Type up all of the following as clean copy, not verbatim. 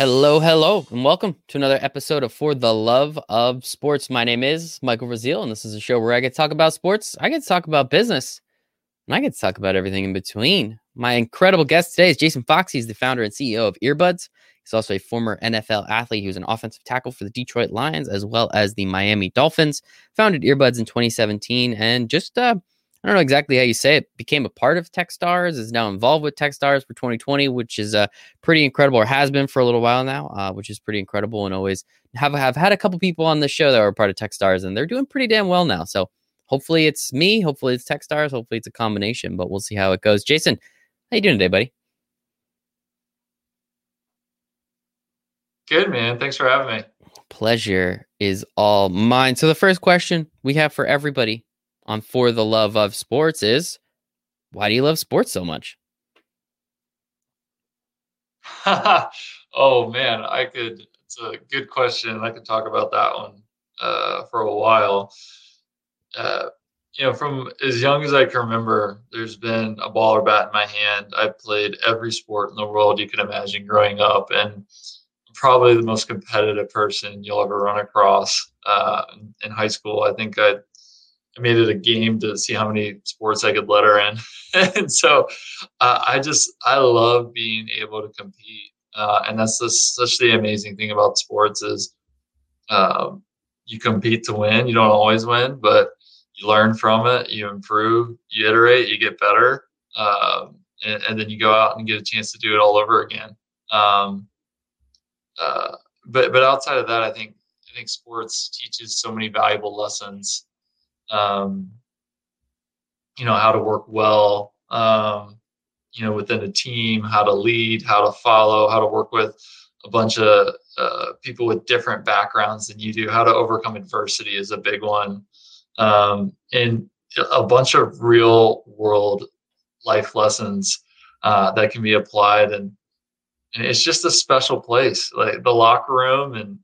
Hello, hello, and welcome to another episode of For the Love of Sports. My name is Michael Raziel, and this is a show where I get to talk about sports, I get to talk about business, and I get to talk about everything in between. My incredible guest today is Jason Fox. He's the founder and CEO of Earbuds. He's also a former NFL athlete. He was an offensive tackle for the Detroit Lions as well as the Miami Dolphins. Founded Earbuds in 2017 and just, I don't know exactly how you say it, became a part of Techstars, is now involved with Techstars for 2020, which is pretty incredible, or has been for a little while now, which is pretty incredible. And always have had a couple people on the show that were part of Techstars, and they're doing pretty damn well now. So hopefully it's me, hopefully it's Techstars, hopefully it's a combination, but we'll see how it goes. Jason, how you doing today, buddy? Good, man. Thanks for having me. Pleasure is all mine. So the first question we have for everybody on For the Love of Sports is, why do you love sports so much? Oh man, it's a good question. I could talk about that one for a while. From as young as I can remember, there's been a ball or bat in my hand. I played every sport in the world you can imagine growing up, and I'm probably the most competitive person you'll ever run across. In high school, I think I made it a game to see how many sports I could letter in. And so I love being able to compete. And that's such the amazing thing about sports is you compete to win. You don't always win, but you learn from it. You improve, you iterate, you get better. And then you go out and get a chance to do it all over again. But outside of that, I think sports teaches so many valuable lessons. How to work well, within a team, how to lead, how to follow, how to work with a bunch of people with different backgrounds than you do, how to overcome adversity is a big one. And a bunch of real world life lessons that can be applied. And it's just a special place, like the locker room and,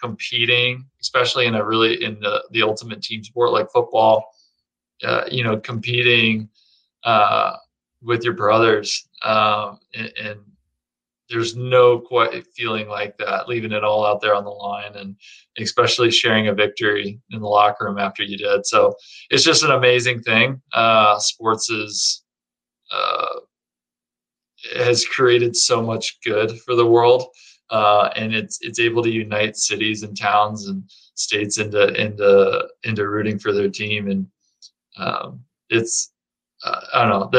competing, especially in the ultimate team sport like football, competing with your brothers, and there's no quite feeling like that, leaving it all out there on the line, and especially sharing a victory in the locker room after you did. So it's just an amazing thing. Sports has created so much good for the world. And it's able to unite cities and towns and states into rooting for their team. And I don't know,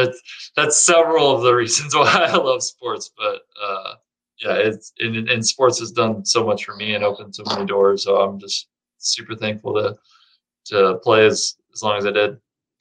that's several of the reasons why I love sports. But it's and sports has done so much for me and opened so many doors. So I'm just super thankful to play as long as I did.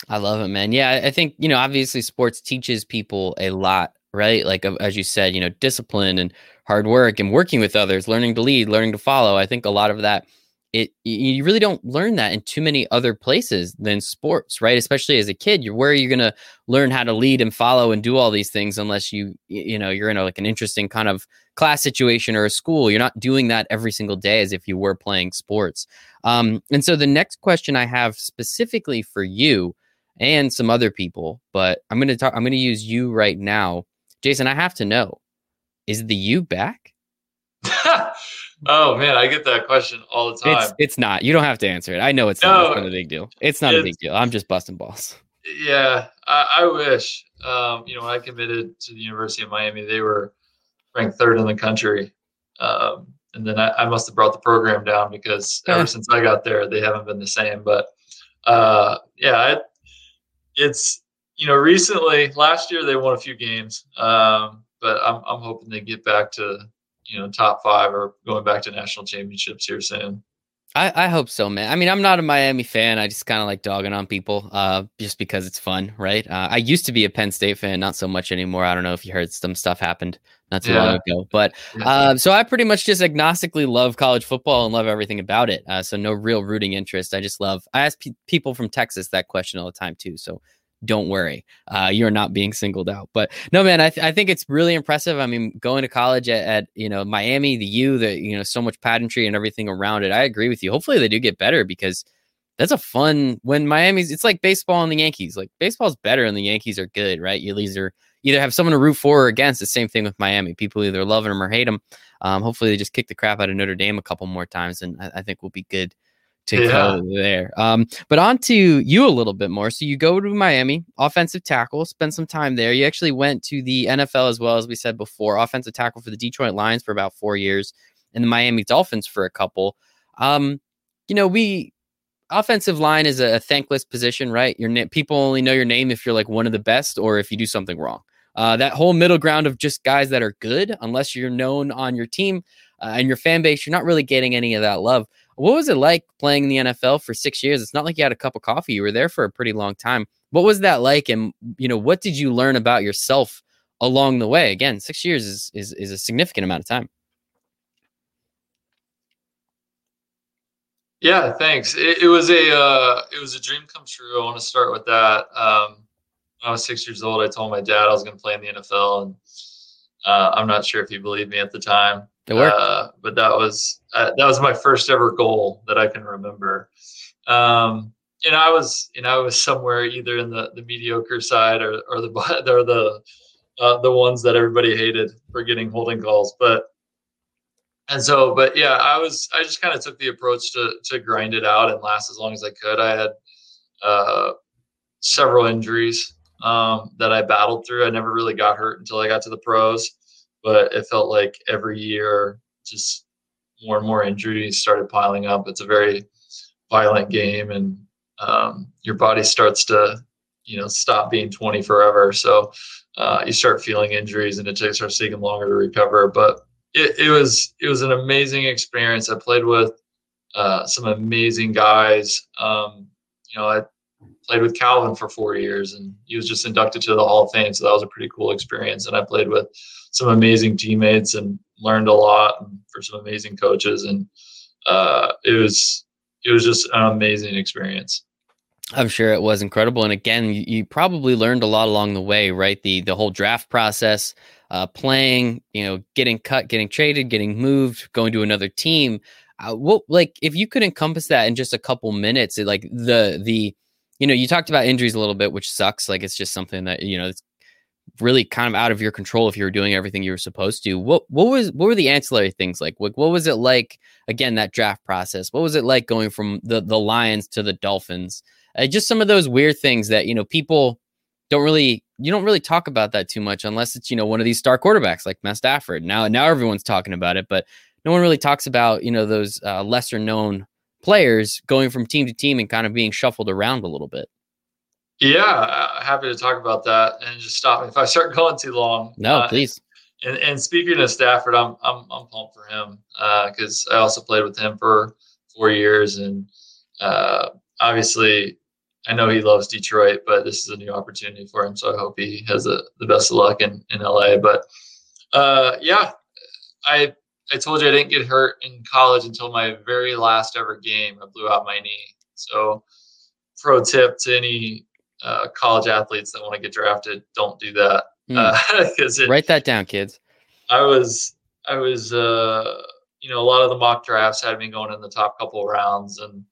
I love it, man. Yeah, I think obviously sports teaches people a lot. Right. Like, as you said, discipline and hard work and working with others, learning to lead, learning to follow. I think a lot of that, you really don't learn that in too many other places than sports. Right. Especially as a kid, where are you going to learn how to lead and follow and do all these things unless you're in an interesting kind of class situation or a school. You're not doing that every single day as if you were playing sports. And so the next question I have specifically for you and some other people, but I'm going to use you right now. Jason, I have to know, is the U back? Oh, man, I get that question all the time. It's not. You don't have to answer it. I know it's not. It's not a big deal. It's not a big deal. I'm just busting balls. Yeah, I wish. When I committed to the University of Miami, they were ranked third in the country. And then I must have brought the program down because ever since I got there, they haven't been the same. But, it's... recently, last year they won a few games, but I'm hoping they get back to, top five or going back to national championships here soon. I hope so, man. I mean, I'm not a Miami fan. I just kind of like dogging on people just because it's fun, right? I used to be a Penn State fan, not so much anymore. I don't know if you heard, some stuff happened not too long ago. But so I pretty much just agnostically love college football and love everything about it. So no real rooting interest. I ask people from Texas that question all the time too. So don't worry, you're not being singled out. But no, man, I think it's really impressive. I mean, going to college at Miami, the U, so much pageantry and everything around it. I agree with you. Hopefully they do get better because that's a fun, when Miami's, it's like baseball and the Yankees. Like baseball's better and the Yankees are good, right? You either have someone to root for or against. The same thing with Miami. People either love them or hate them. Hopefully they just kick the crap out of Notre Dame a couple more times, and I think we'll be good to go there. But on to you a little bit more. So you go to Miami, offensive tackle, spend some time there. You actually went to the NFL as well, as we said before, offensive tackle for the Detroit Lions for about 4 years and the Miami Dolphins for a couple. Offensive line is a thankless position, right? People only know your name if you're like one of the best or if you do something wrong. That whole middle ground of just guys that are good, unless you're known on your team and your fan base, you're not really getting any of that love. What was it like playing in the NFL for 6 years? It's not like you had a cup of coffee. You were there for a pretty long time. What was that like? And, what did you learn about yourself along the way? Again, 6 years is a significant amount of time. Yeah, thanks. It was a dream come true. I want to start with that. When I was 6 years old, I told my dad I was going to play in the NFL, and I'm not sure if he believed me at the time. It worked. But that was my first ever goal that I can remember. And I was somewhere either in the mediocre side or the ones that everybody hated for getting holding calls, but. And so, but yeah, I just kind of took the approach to grind it out and last as long as I could. I had several injuries that I battled through. I never really got hurt until I got to the pros, but it felt like every year just more and more injuries started piling up. It's a very violent game, and your body starts to, stop being 20 forever. So you start feeling injuries, and it starts taking longer to recover. But it was an amazing experience. I played with some amazing guys. I played with Calvin for 4 years, and he was just inducted to the Hall of Fame. So that was a pretty cool experience. And I played with some amazing teammates and learned a lot from some amazing coaches. And it was just an amazing experience. I'm sure it was incredible. And again, you probably learned a lot along the way, right? The whole draft process. Playing, getting cut, getting traded, getting moved, going to another team. If you could encompass that in just a couple minutes, you talked about injuries a little bit, which sucks. Like, it's just something that, it's really kind of out of your control if you were doing everything you were supposed to. What were the ancillary things like? What was it like, again, that draft process? What was it like going from the Lions to the Dolphins? Just some of those weird things that, people don't really talk about that too much, unless it's, one of these star quarterbacks like Matt Stafford. Now everyone's talking about it, but no one really talks about, those lesser known players going from team to team and kind of being shuffled around a little bit. Yeah. Happy to talk about that, and just stop me if I start going too long. No, please. And speaking of Stafford, I'm pumped for him. Cause I also played with him for 4 years, and obviously I know he loves Detroit, but this is a new opportunity for him. So I hope he has the best of luck in LA. But I told you I didn't get hurt in college until my very last ever game. I blew out my knee. So pro tip to any college athletes that want to get drafted, don't do that. Write that down, kids. I was a lot of the mock drafts had me going in the top couple of rounds, and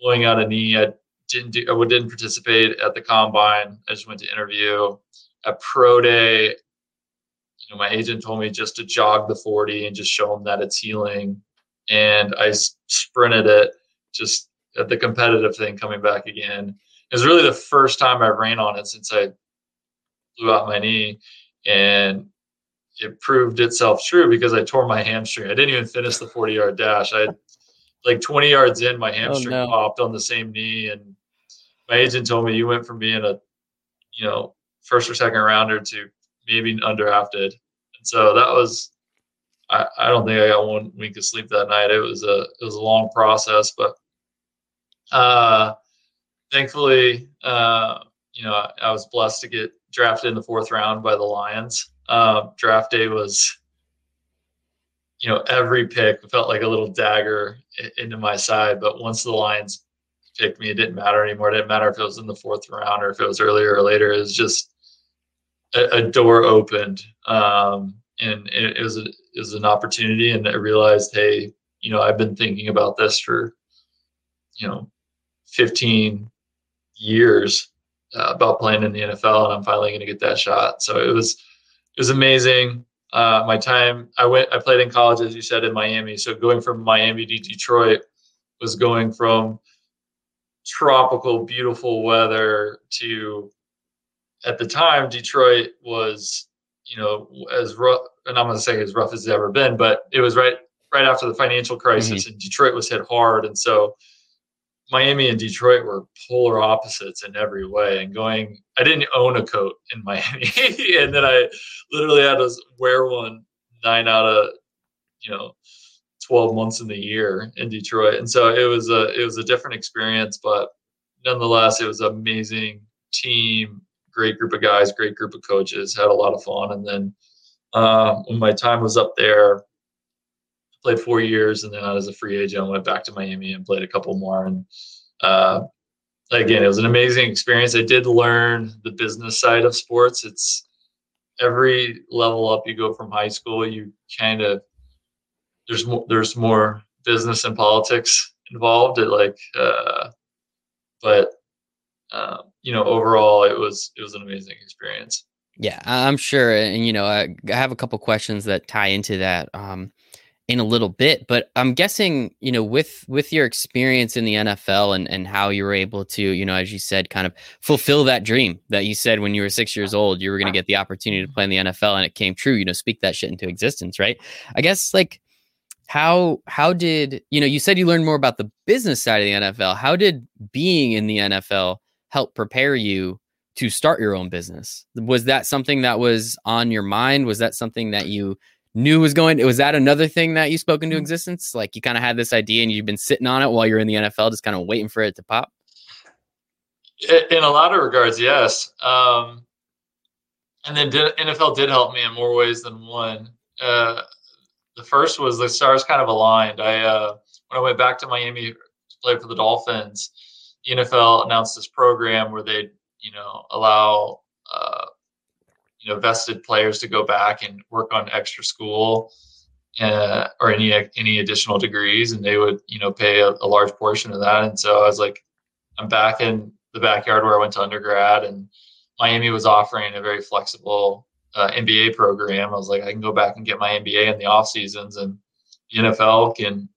blowing out a knee. I didn't participate at the combine. I just went to interview at pro day. My agent told me just to jog the 40 and just show them that it's healing. And I sprinted it just at the competitive thing coming back again. It was really the first time I ran on it since I blew out my knee, and it proved itself true because I tore my hamstring. I didn't even finish the 40-yard dash. I like 20 yards in, my hamstring popped on the same knee. And my agent told me, you went from being a, first or second rounder to maybe undrafted. And so that was, I don't think I got 1 week of sleep that night. It was a long process, but thankfully, I was blessed to get drafted in the fourth round by the Lions. Draft day was, every pick felt like a little dagger into my side. But once the Lions picked me, it didn't matter anymore. It didn't matter if it was in the fourth round or if it was earlier or later. It was just a door opened. And it was an opportunity. And I realized, hey, I've been thinking about this for, 15 years about playing in the NFL, and I'm finally going to get that shot. So it was amazing. My time, I played in college, as you said, in Miami. So going from Miami to Detroit was going from tropical, beautiful weather to, at the time, Detroit was, you know, as rough, and I'm going to say as rough as it's ever been, but it was right after the financial crisis, mm-hmm. and Detroit was hit hard. And so Miami and Detroit were polar opposites in every way. And I didn't own a coat in Miami. And then I literally had to wear one 9 out of 12 months in the year in Detroit. And so it was a different experience, but nonetheless, it was an amazing team, great group of guys, great group of coaches, had a lot of fun. And then when my time was up there, played 4 years, and then I was a free agent. I went back to Miami and played a couple more. And again, it was an amazing experience. I did learn the business side of sports. It's every level up you go from high school, you kind of there's more business and politics involved. Overall, it was an amazing experience. Yeah, I'm sure. And I have a couple questions that tie into that. In a little bit, but I'm guessing, with your experience in the NFL and how you were able to, as you said, kind of fulfill that dream that you said when you were 6 years old, you were going to get the opportunity to play in the NFL, and it came true, speak that shit into existence. Right. I guess how did, you said you learned more about the business side of the NFL. How did being in the NFL help prepare you to start your own business? Was that something that was on your mind? Was that something that you knew was that another thing that you spoke into existence? Like, you kind of had this idea and you've been sitting on it while you're in the NFL, just kind of waiting for it to pop? In a lot of regards, yes. And then NFL did help me in more ways than one. The first was the stars kind of aligned. When I went back to Miami to play for the Dolphins, the NFL announced this program where they, allow, vested players to go back and work on extra school or any additional degrees, and they would pay a large portion of that. And so I was like, I'm back in the backyard where I went to undergrad, and Miami was offering a very flexible MBA program. I was like, I can go back and get my MBA in the off seasons, and the NFL can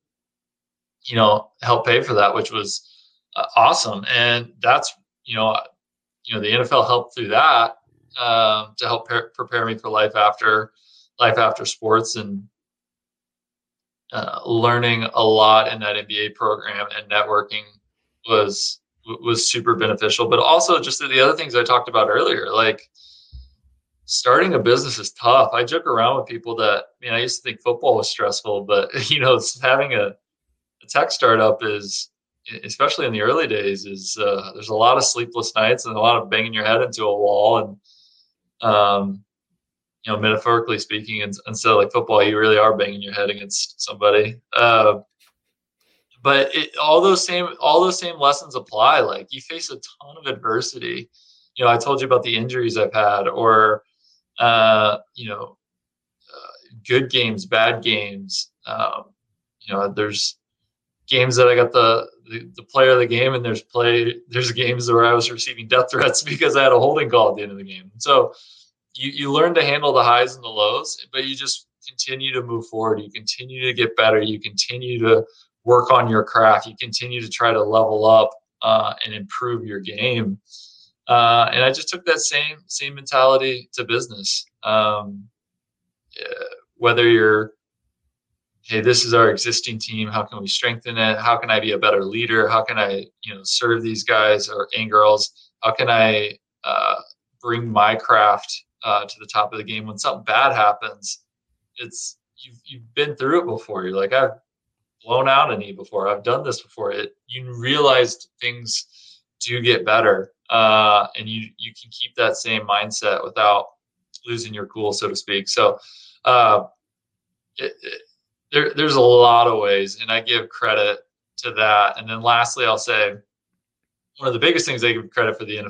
help pay for that, which was awesome. And that's the NFL helped through that. To help prepare me for life after sports, and learning a lot in that MBA program, and networking was super beneficial. But also just the other things I talked about earlier, like starting a business is tough. I joke around with people that I used to think football was stressful, but having a tech startup is, especially in the early days, is there's a lot of sleepless nights and a lot of banging your head into a wall, and metaphorically speaking, and so like football, you really are banging your head against somebody. But all those same lessons apply. Like, you face a ton of adversity. I told you about the injuries I've had, or, good games, bad games. There's games that I got the player of the game, and there's games where I was receiving death threats because I had a holding call at the end of the game. So you learn to handle the highs and the lows, but you just continue to move forward. You continue to get better. You continue to work on your craft. You continue to try to level up and improve your game. And I just took that same mentality to business. Whether you're, hey, this is our existing team, how can we strengthen it? How can I be a better leader? How can I, serve these guys and girls? How can I bring my craft to the top of the game? When something bad happens, it's you've been through it before. You're like, I've blown out a knee before. I've done this before. You realized things do get better, and you can keep that same mindset without losing your cool, so to speak. So There's a lot of ways, and I give credit to that. And then lastly, I'll say one of the biggest things I give credit for the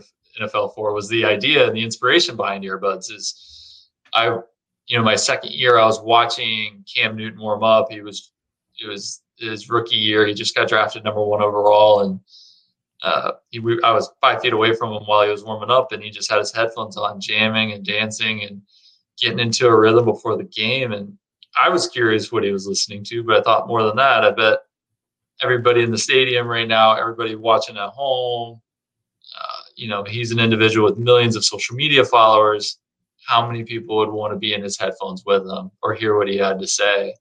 NFL for was the idea and the inspiration behind Earbuds is my second year, I was watching Cam Newton warm up. It was his rookie year. He just got drafted number 1 overall. And I was 5 feet away from him while he was warming up, and he just had his headphones on, jamming and dancing and getting into a rhythm before the game. And I was curious what he was listening to, but I thought more than that, I bet everybody in the stadium right now, everybody watching at home, he's an individual with millions of social media followers. How many people would want to be in his headphones with him or hear what he had to say?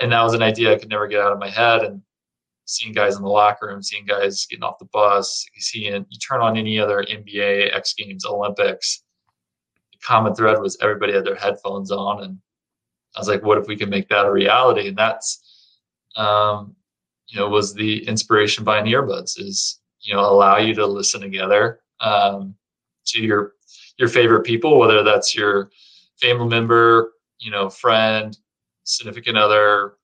And that was an idea I could never get out of my head. And seeing guys in the locker room, seeing guys getting off the bus, you turn on any other NBA, X Games, Olympics, the common thread was everybody had their headphones on. And I was like, what if we can make that a reality? And that's, was the inspiration behind Earbuds is, allow you to listen together to your favorite people, whether that's your family member, friend, significant other,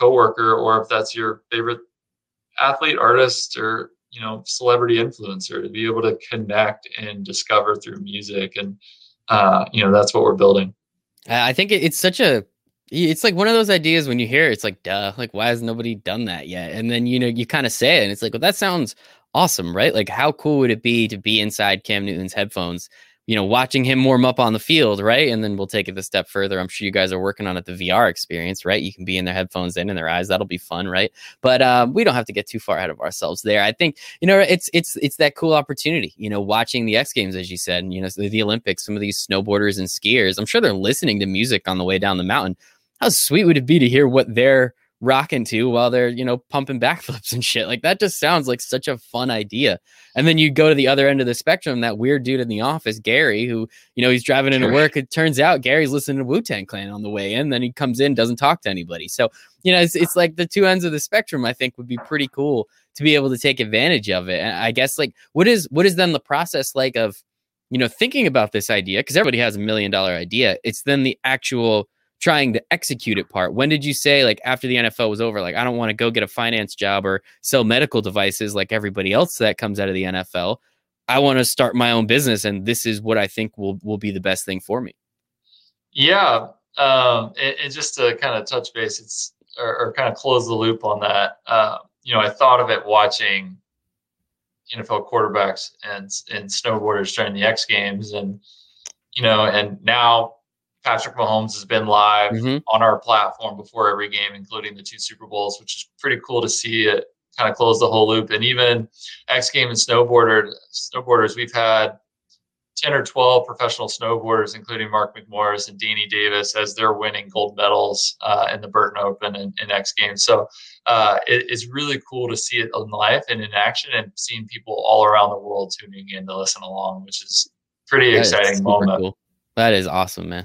coworker, or if that's your favorite athlete, artist, or, celebrity influencer, to be able to connect and discover through music. And, that's what we're building. I think it's like one of those ideas when you hear it, it's like, duh, like, why has nobody done that yet? And then, you kind of say it and it's like, well, that sounds awesome, right? Like, how cool would it be to be inside Cam Newton's headphones, watching him warm up on the field, right? And then we'll take it a step further. I'm sure you guys are working on it, the VR experience, right? You can be in their headphones and in their eyes. That'll be fun, right? But we don't have to get too far ahead of ourselves there. I think, it's that cool opportunity, watching the X Games, as you said, and, the Olympics, some of these snowboarders and skiers, I'm sure they're listening to music on the way down the mountain. How sweet would it be to hear what they're rocking to while they're, pumping backflips and shit? Like, that just sounds like such a fun idea. And then you go to the other end of the spectrum, that weird dude in the office, Gary, who, he's driving into work. It turns out Gary's listening to Wu-Tang Clan on the way in. Then he comes in, doesn't talk to anybody. So, it's like the two ends of the spectrum, I think, would be pretty cool to be able to take advantage of it. And I guess, like, what is then the process like of, thinking about this idea? Because everybody has $1 million idea. It's then the actual trying to execute it part. When did you say, like, after the NFL was over, like, I don't want to go get a finance job or sell medical devices like everybody else that comes out of the NFL. I want to start my own business, and this is what I think will be the best thing for me. Yeah. And just to kind of touch base, or kind of close the loop on that. I thought of it watching NFL quarterbacks and snowboarders during the X Games, and, and now Patrick Mahomes has been live on our platform before every game, including the 2 Super Bowls, which is pretty cool to see. It kind of close the whole loop. And even X Game and snowboarders, we've had 10 or 12 professional snowboarders, including Mark McMorris and Danny Davis, as they're winning gold medals in the Burton Open and X Games. So it's really cool to see it in life and in action, and seeing people all around the world tuning in to listen along, which is pretty exciting moment. Cool. That is awesome, man.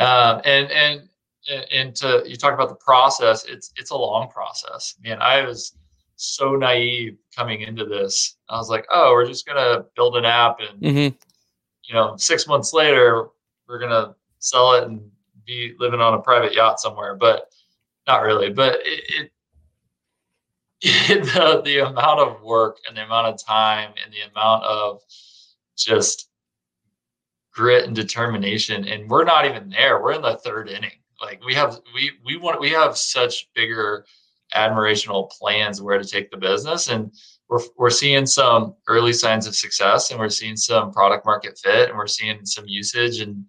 And you talk about the process, it's a long process. Man, I was so naive coming into this. I was like, oh, we're just going to build an app and, 6 months later, we're going to sell it and be living on a private yacht somewhere, but not really. But the amount of work and the amount of time and the amount of just grit and determination, and we're not even there. We're in the third inning. Like, we have such bigger admirational plans where to take the business, and we're seeing some early signs of success, and we're seeing some product market fit, and we're seeing some usage and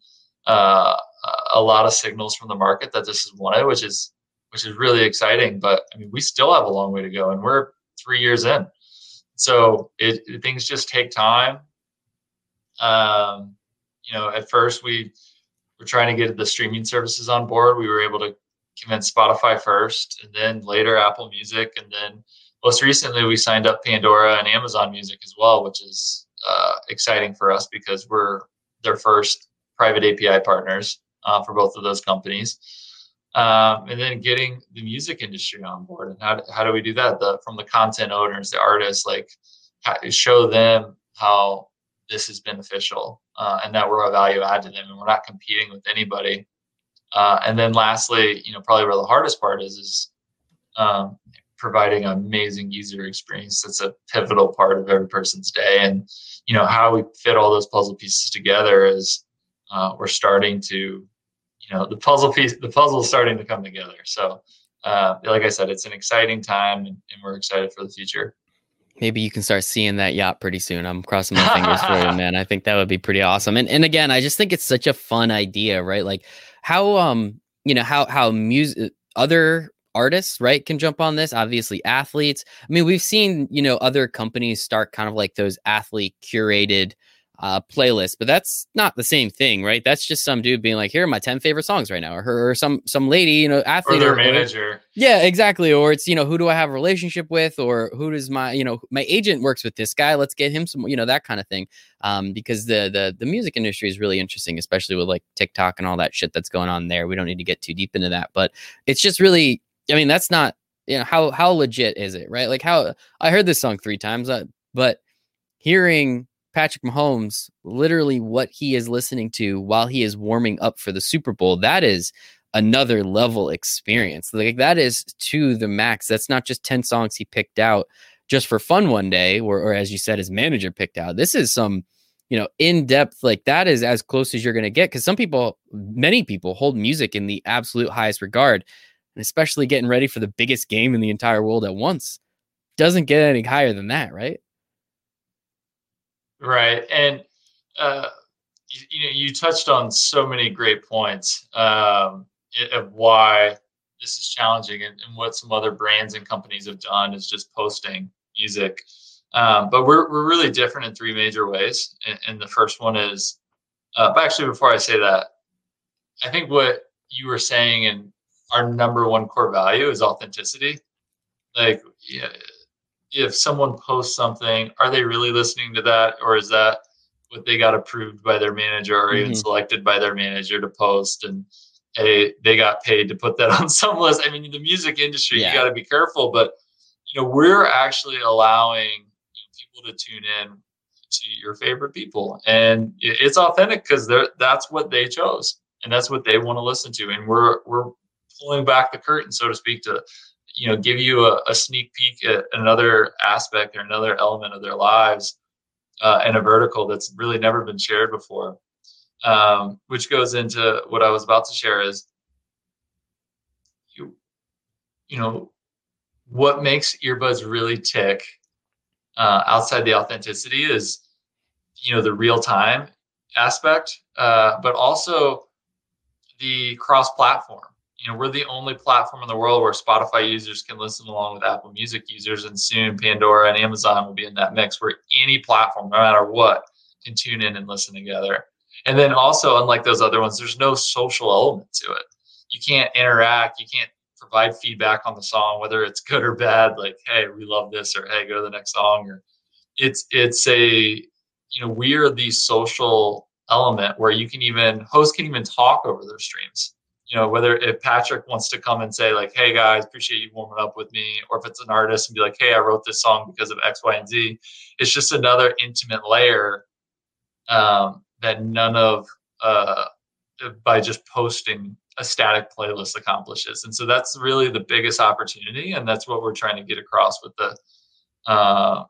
a lot of signals from the market that this is wanted, which is really exciting. But I mean, we still have a long way to go, and we're 3 years in, so things just take time. At first we were trying to get the streaming services on board. We were able to convince Spotify first, and then later Apple Music. And then most recently we signed up Pandora and Amazon Music as well, which is exciting for us because we're their first private API partners for both of those companies. And then getting the music industry on board. And how do we do that? From the content owners, the artists, like, show them how this is beneficial, and that we're a value add to them, and we're not competing with anybody. And then lastly, probably where the hardest part is providing an amazing user experience. That's a pivotal part of every person's day. And, how we fit all those puzzle pieces together is we're starting to, the puzzle is starting to come together. So like I said, it's an exciting time, and we're excited for the future. Maybe you can start seeing that yacht pretty soon. I'm crossing my fingers for you, man. I think that would be pretty awesome. And again, I just think it's such a fun idea, right? Like how music, other artists, right, can jump on this. Obviously athletes. I mean, we've seen, other companies start kind of like those athlete curated playlists, but that's not the same thing, right? That's just some dude being like, here are my 10 favorite songs right now, or some lady, athlete, or their manager. Yeah, exactly. Or it's, who do I have a relationship with, or who does my, my agent works with this guy, let's get him some, that kind of thing. Because the music industry is really interesting, especially with like TikTok and all that shit that's going on there. We don't need to get too deep into that, but it's just really, that's not, how legit is it, right? Like how I heard this song 3 times, but hearing Patrick Mahomes, literally what he is listening to while he is warming up for the Super Bowl, that is another level experience. Like that is to the max. That's not just 10 songs he picked out just for fun one day, or as you said, his manager picked out. This is some, in-depth, like that is as close as you're going to get. Cause many people hold music in the absolute highest regard, and especially getting ready for the biggest game in the entire world at once doesn't get any higher than that, right? Right. And, you touched on so many great points of why this is challenging and what some other brands and companies have done is just posting music. But we're really different in 3 major ways. And the first one is, but actually, before I say that, I think what you were saying and our number one core value is authenticity. Like, yeah, if someone posts something, are they really listening to that? Or is that what they got approved by their manager or even selected by their manager to post? And they got paid to put that on some list. I mean, the music industry, You got to be careful, but we're actually allowing people to tune in to your favorite people. And it's authentic because that's what they chose and that's what they want to listen to. And we're pulling back the curtain, so to speak, to give you a sneak peek at another aspect or another element of their lives and a vertical that's really never been shared before, which goes into what I was about to share is, what makes earbuds really tick outside the authenticity is, the real time aspect, but also the cross platform. We're the only platform in the world where Spotify users can listen along with Apple Music users, and soon Pandora and Amazon will be in that mix where any platform, no matter what, can tune in and listen together. And then also, unlike those other ones, there's no social element to it. You can't interact. You can't provide feedback on the song, whether it's good or bad, like, hey, we love this, or hey, go to the next song. Or we are the social element where hosts can even talk over their streams. Whether if Patrick wants to come and say like, hey guys, appreciate you warming up with me. Or if it's an artist and be like, hey, I wrote this song because of X, Y, and Z. It's just another intimate layer that none of by just posting a static playlist accomplishes. And so that's really the biggest opportunity. And that's what we're trying to get across with the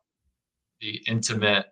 intimate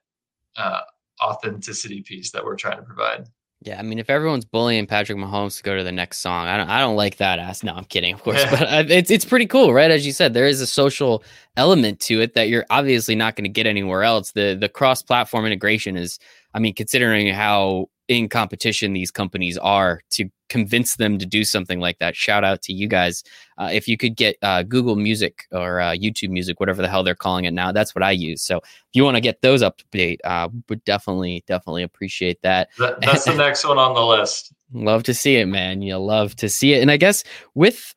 authenticity piece that we're trying to provide. Yeah, I mean, if everyone's bullying Patrick Mahomes to go to the next song, I don't like that ass. No, I'm kidding, of course. But it's pretty cool, right? As you said, there is a social element to it that you're obviously not going to get anywhere else. The cross-platform integration is, I mean, considering how in competition these companies are to convince them to do something like that. Shout out to you guys. If you could get Google Music or YouTube Music, whatever the hell they're calling it now, that's what I use. So if you want to get those up to date, would definitely appreciate that. That's the next one on the list. Love to see it, man. You'll love to see it. And I guess with,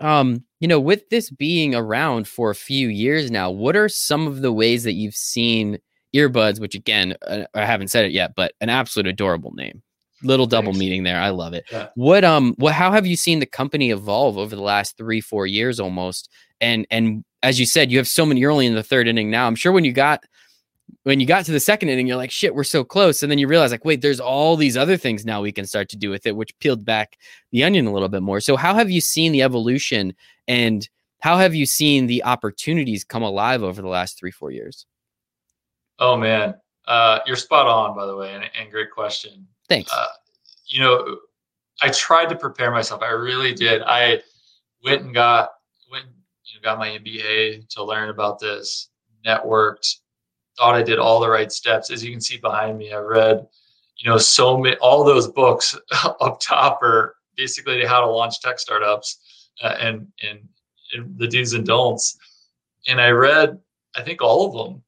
with this being around for a few years now, what are some of the ways that you've seen earbuds, which again, I haven't said it yet, but an absolute adorable name. Little double meeting there. I love it. Yeah. How have you seen the company evolve over the last 3-4 years almost? And as you said, you have so many, you're only in the 3rd inning now. I'm sure when you got to the 2nd inning, you're like, shit, we're so close. And then you realize like, wait, there's all these other things now we can start to do with it, which peeled back the onion a little bit more. So how have you seen the evolution and how have you seen the opportunities come alive over the last 3-4 years? Oh man. You're spot on, by the way. And great question. Thanks. I tried to prepare myself. I really did. I went and got my MBA to learn about this, networked, thought I did all the right steps. As you can see behind me, I read, so many, all those books up top are basically how to launch tech startups and the do's and don'ts. And I read, I think, all of them.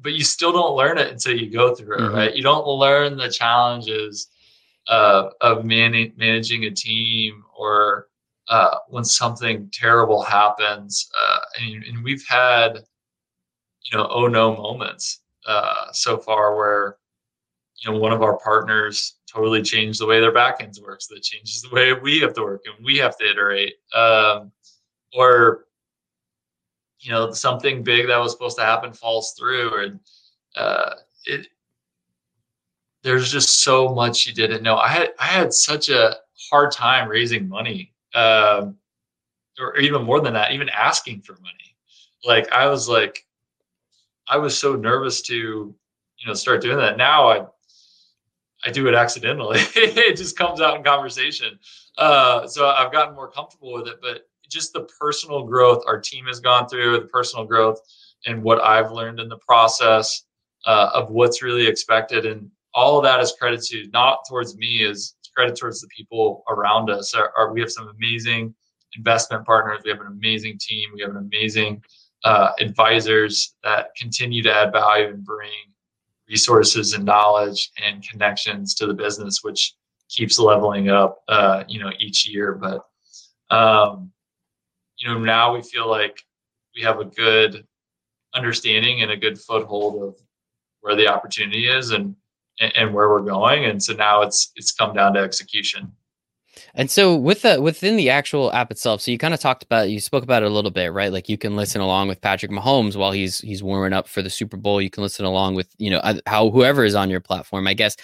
But you still don't learn it until you go through it, mm-hmm. right? You don't learn the challenges of managing a team or when something terrible happens. And we've had, oh no moments so far where, one of our partners totally changed the way their backends work. So that changes the way we have to work and we have to iterate. Or something big that was supposed to happen falls through, and there's just so much you didn't know. I had such a hard time raising money, or even more than that, even asking for money. Like I was so nervous to start doing that. Now I do it accidentally. It just comes out in conversation. So I've gotten more comfortable with it, but just the personal growth our team has gone through, the personal growth and what I've learned in the process of what's really expected. And all of that is credit to, not towards me, is credit towards the people around us. We have some amazing investment partners. We have an amazing team. We have an amazing advisors that continue to add value and bring resources and knowledge and connections to the business, which keeps leveling up, each year. But, now we feel like we have a good understanding and a good foothold of where the opportunity is and where we're going. And so now it's come down to execution. And so within the actual app itself, so you kind of spoke about it a little bit, right? Like you can listen along with Patrick Mahomes while he's warming up for the Super Bowl. You can listen along with, how whoever is on your platform, I guess.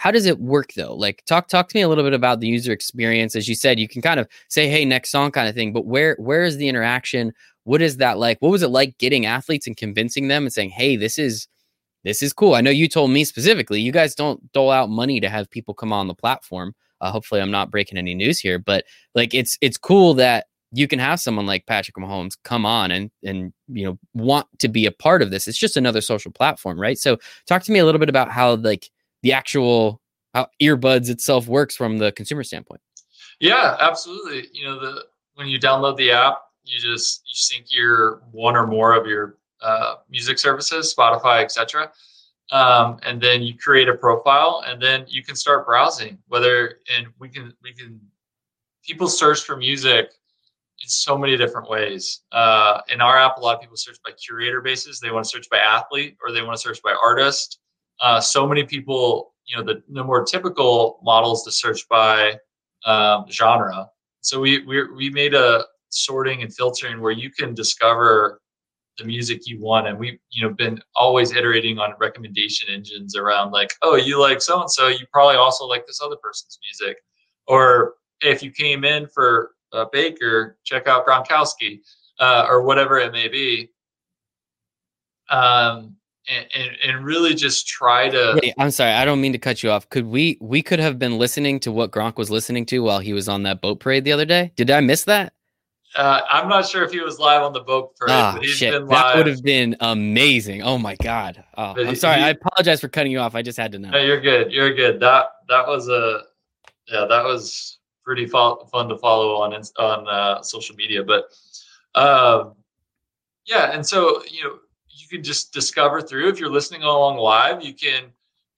How does it work though? Like talk to me a little bit about the user experience. As you said, you can kind of say, hey, next song kind of thing, but where is the interaction? What is that like? What was it like getting athletes and convincing them and saying, hey, this is cool. I know you told me specifically, you guys don't dole out money to have people come on the platform. Hopefully I'm not breaking any news here, but like, it's cool that you can have someone like Patrick Mahomes come on and want to be a part of this. It's just another social platform, right? So talk to me a little bit about how how earbuds itself works from the consumer standpoint. Yeah, absolutely. When you download the app, you sync your one or more of your music services, Spotify, etc. And then you create a profile, and then you can start browsing. People search for music in so many different ways. In our app, a lot of people search by curator basis. They want to search by athlete, or they want to search by artist. So many people, the more typical models to search by genre. So we made a sorting and filtering where you can discover the music you want. And we've been always iterating on recommendation engines around like, oh, you like so-and-so, you probably also like this other person's music. Or hey, if you came in for a baker, check out Gronkowski or whatever it may be. And really just try to... Wait, I'm sorry, I don't mean to cut you off. Could we could have been listening to what Gronk was listening to while he was on that boat parade the other day? Did I miss that? I'm not sure if he was live on the boat parade. Been live. That would have been amazing. Oh my God. Oh, I'm sorry. I apologize for cutting you off. I just had to know. No, you're good. You're good. That was pretty fun to follow on social media, but And so, you can just discover through. If you're listening along live, you can,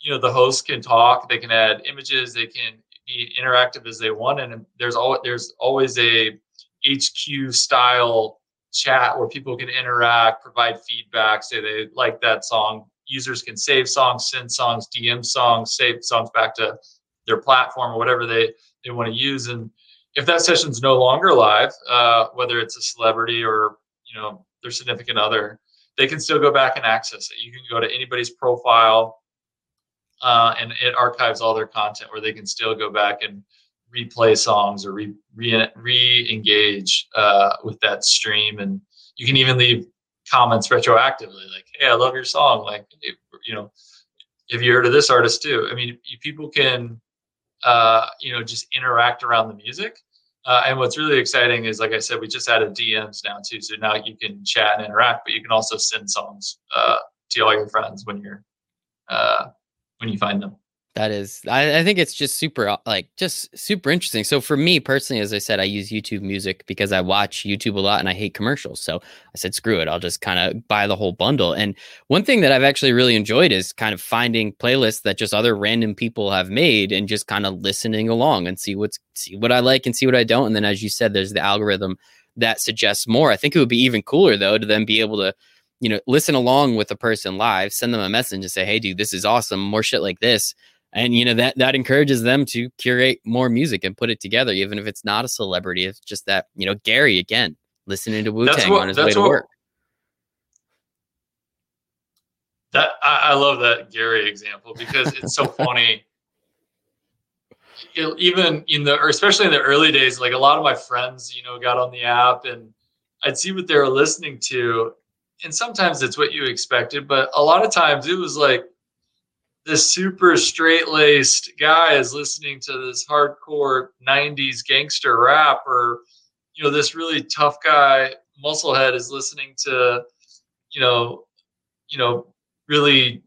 the host can talk, they can add images, they can be interactive as they want. And there's always a HQ style chat where people can interact, provide feedback, say they like that song. Users can save songs, send songs, DM songs, save songs back to their platform or whatever they want to use. And if that session's no longer live, whether it's a celebrity or, their significant other, they can still go back and access it. You can go to anybody's profile and it archives all their content where they can still go back and replay songs or re-engage with that stream. And you can even leave comments retroactively like, hey, I love your song. Like, if you heard of this artist too. I mean, people can, just interact around the music. And what's really exciting is, like I said, we just added DMs now too. So now you can chat and interact, but you can also send songs to all your friends when you find them. That is, I think it's just super interesting. So for me personally, as I said, I use YouTube Music because I watch YouTube a lot and I hate commercials. So I said, screw it. I'll just kind of buy the whole bundle. And one thing that I've actually really enjoyed is kind of finding playlists that just other random people have made and just kind of listening along and see what I like and see what I don't. And then, as you said, there's the algorithm that suggests more. I think it would be even cooler though, to then be able to, you know, listen along with a person live, send them a message and say, hey dude, this is awesome. More shit like this. And, you know, that encourages them to curate more music and put it together, even if it's not a celebrity. It's just that, you know, Gary, again, listening to Wu-Tang on his way to work. That I love that Gary example because it's so funny. Especially in the early days, like a lot of my friends, you know, got on the app and I'd see what they were listening to. And sometimes it's what you expected, but a lot of times it was like, this super straight-laced guy is listening to this hardcore 90s gangster rap, or, you know, this really tough guy musclehead is listening to, you know, really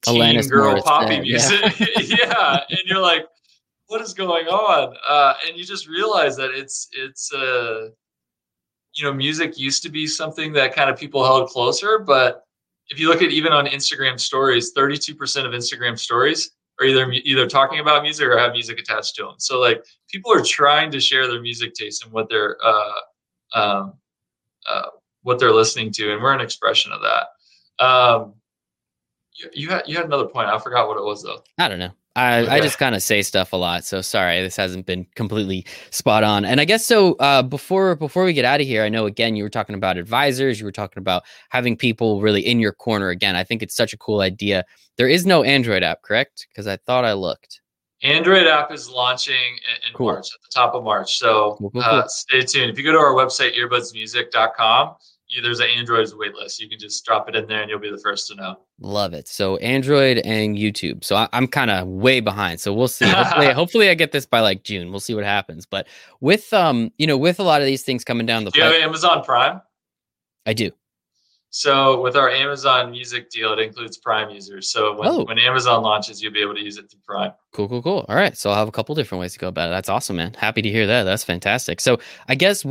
teen girl poppy music. Yeah. Yeah. And you're like, what is going on? And you just realize that it's you know, music used to be something that kind of people held closer, but if you look at even on Instagram stories, 32% of Instagram stories are either talking about music or have music attached to them. So like people are trying to share their music taste and what they're listening to. And we're an expression of that. You had another point. I forgot what it was though. I don't know. I just kind of say stuff a lot. So sorry, this hasn't been completely spot on. And I guess so before we get out of here, I know, again, you were talking about advisors. You were talking about having people really in your corner. Again, I think it's such a cool idea. There is no Android app, correct? Because I thought I looked. Android app is launching in cool. March, at the top of March. So stay tuned. If you go to our website, earbudsmusic.com, there's an Android's waitlist. You can just drop it in there and you'll be the first to know. Love it. So Android and YouTube. So I'm kind of way behind. So we'll see. Hopefully I get this by like June. We'll see what happens. But with a lot of these things coming down the pipe. Do you have Amazon Prime? I do. So with our Amazon Music deal, it includes Prime users. So when Amazon launches, you'll be able to use it through Prime. Cool. All right. So I'll have a couple different ways to go about it. That's awesome, man. Happy to hear that. That's fantastic. So I guess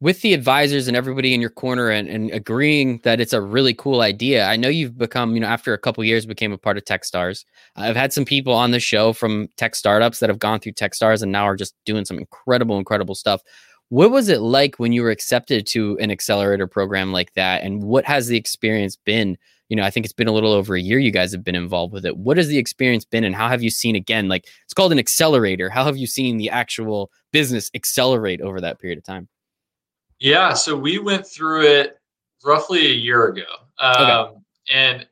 with the advisors and everybody in your corner and agreeing that it's a really cool idea. I know you've become, you know, after a couple of years became a part of Techstars. I've had some people on the show from tech startups that have gone through Techstars and now are just doing some incredible, incredible stuff. What was it like when you were accepted to an accelerator program like that? And what has the experience been? You know, I think it's been a little over a year you guys have been involved with it. What has the experience been and how have you seen, again, like it's called an accelerator. How have you seen the actual business accelerate over that period of time? Yeah, so we went through it roughly a year ago. And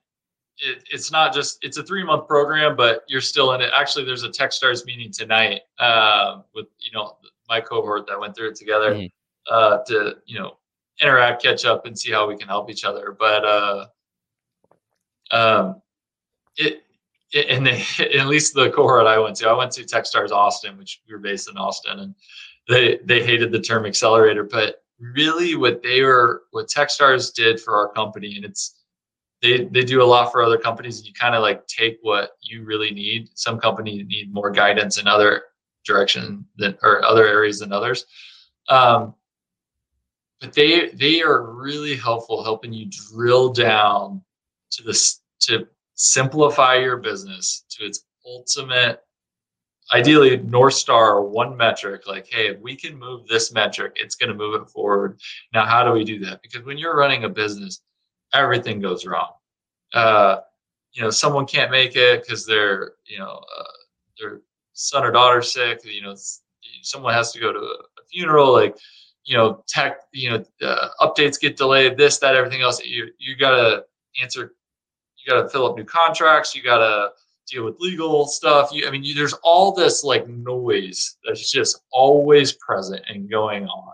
it's not just, it's a 3-month program, but you're still in it. Actually, there's a Techstars meeting tonight with, you know, my cohort that went through it together to, you know, interact, catch up and see how we can help each other. But at least the cohort I went to Techstars Austin, which we were based in Austin, and they hated the term accelerator, but really what Techstars did for our company, and it's they do a lot for other companies, and you kind of like take what you really need. Some companies need more guidance in other direction than or other areas than others, but they are really helpful helping you drill down to this, to simplify your business to its ultimate, ideally North Star, one metric, like, hey, if we can move this metric, it's going to move it forward. Now, how do we do that? Because when you're running a business, everything goes wrong. You know, someone can't make it because they're, you know, their son or daughter's sick. You know, someone has to go to a funeral. Like, you know, tech, you know, updates get delayed. This, that, everything else. You gotta answer. You gotta fill up new contracts. You gotta deal with legal stuff. There's all this like noise that's just always present and going on.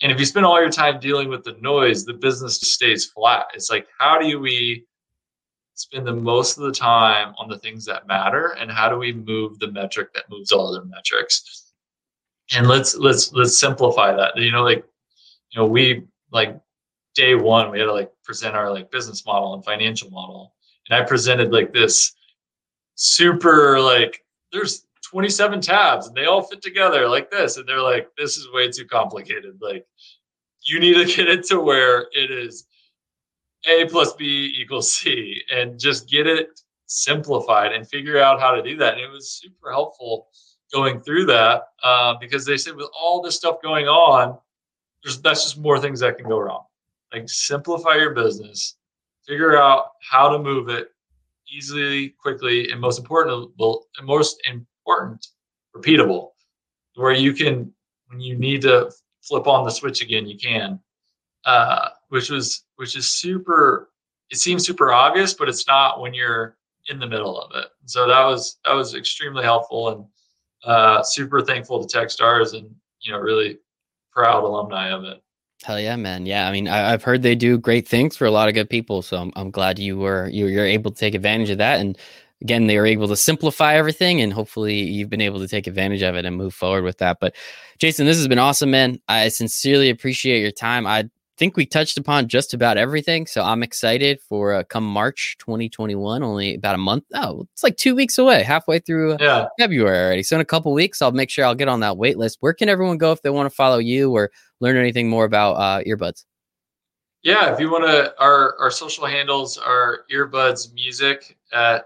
And if you spend all your time dealing with the noise, the business stays flat. It's like, how do we spend the most of the time on the things that matter? And how do we move the metric that moves all other metrics? And let's simplify that. You know, like, you know, we like day one, we had to like present our like business model and financial model. And I presented like this super, like, there's 27 tabs and they all fit together like this. And they're like, this is way too complicated. Like, you need to get it to where it is A plus B equals C, and just get it simplified and figure out how to do that. And it was super helpful going through that because they said with all this stuff going on, that's just more things that can go wrong. Like, simplify your business, figure out how to move it easily, quickly, and most important, repeatable, where you can, when you need to flip on the switch again, you can, which is super, it seems super obvious, but it's not when you're in the middle of it. So that was extremely helpful, and super thankful to Techstars, and, you know, really proud alumni of it. Hell yeah, man. Yeah. I mean, I've heard they do great things for a lot of good people. So I'm glad you're able to take advantage of that. And again, they were able to simplify everything, and hopefully you've been able to take advantage of it and move forward with that. But Jason, this has been awesome, man. I sincerely appreciate your time. I think we touched upon just about everything. So I'm excited for come March 2021, only about a month. Oh, it's like 2 weeks away, halfway through February already. So in a couple weeks, I'll make sure I'll get on that wait list. Where can everyone go if they want to follow you or learn anything more about earbuds? Yeah, if you want to, our social handles are Earbuds Music on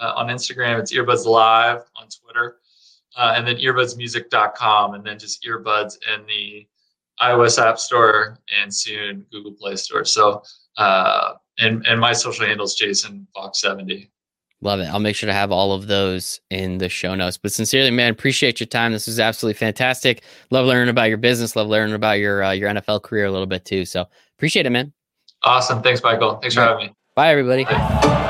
Instagram, it's Earbuds Live on Twitter, and then earbudsmusic.com, and then just Earbuds in the iOS App Store and soon Google Play Store. So, and my social handle is Jason Fox 70. Love it. I'll make sure to have all of those in the show notes. But sincerely, man, appreciate your time. This was absolutely fantastic. Love learning about your business. Love learning about your NFL career a little bit too. So appreciate it, man. Awesome. Thanks, Michael. Thanks for having me. Bye, everybody. Bye.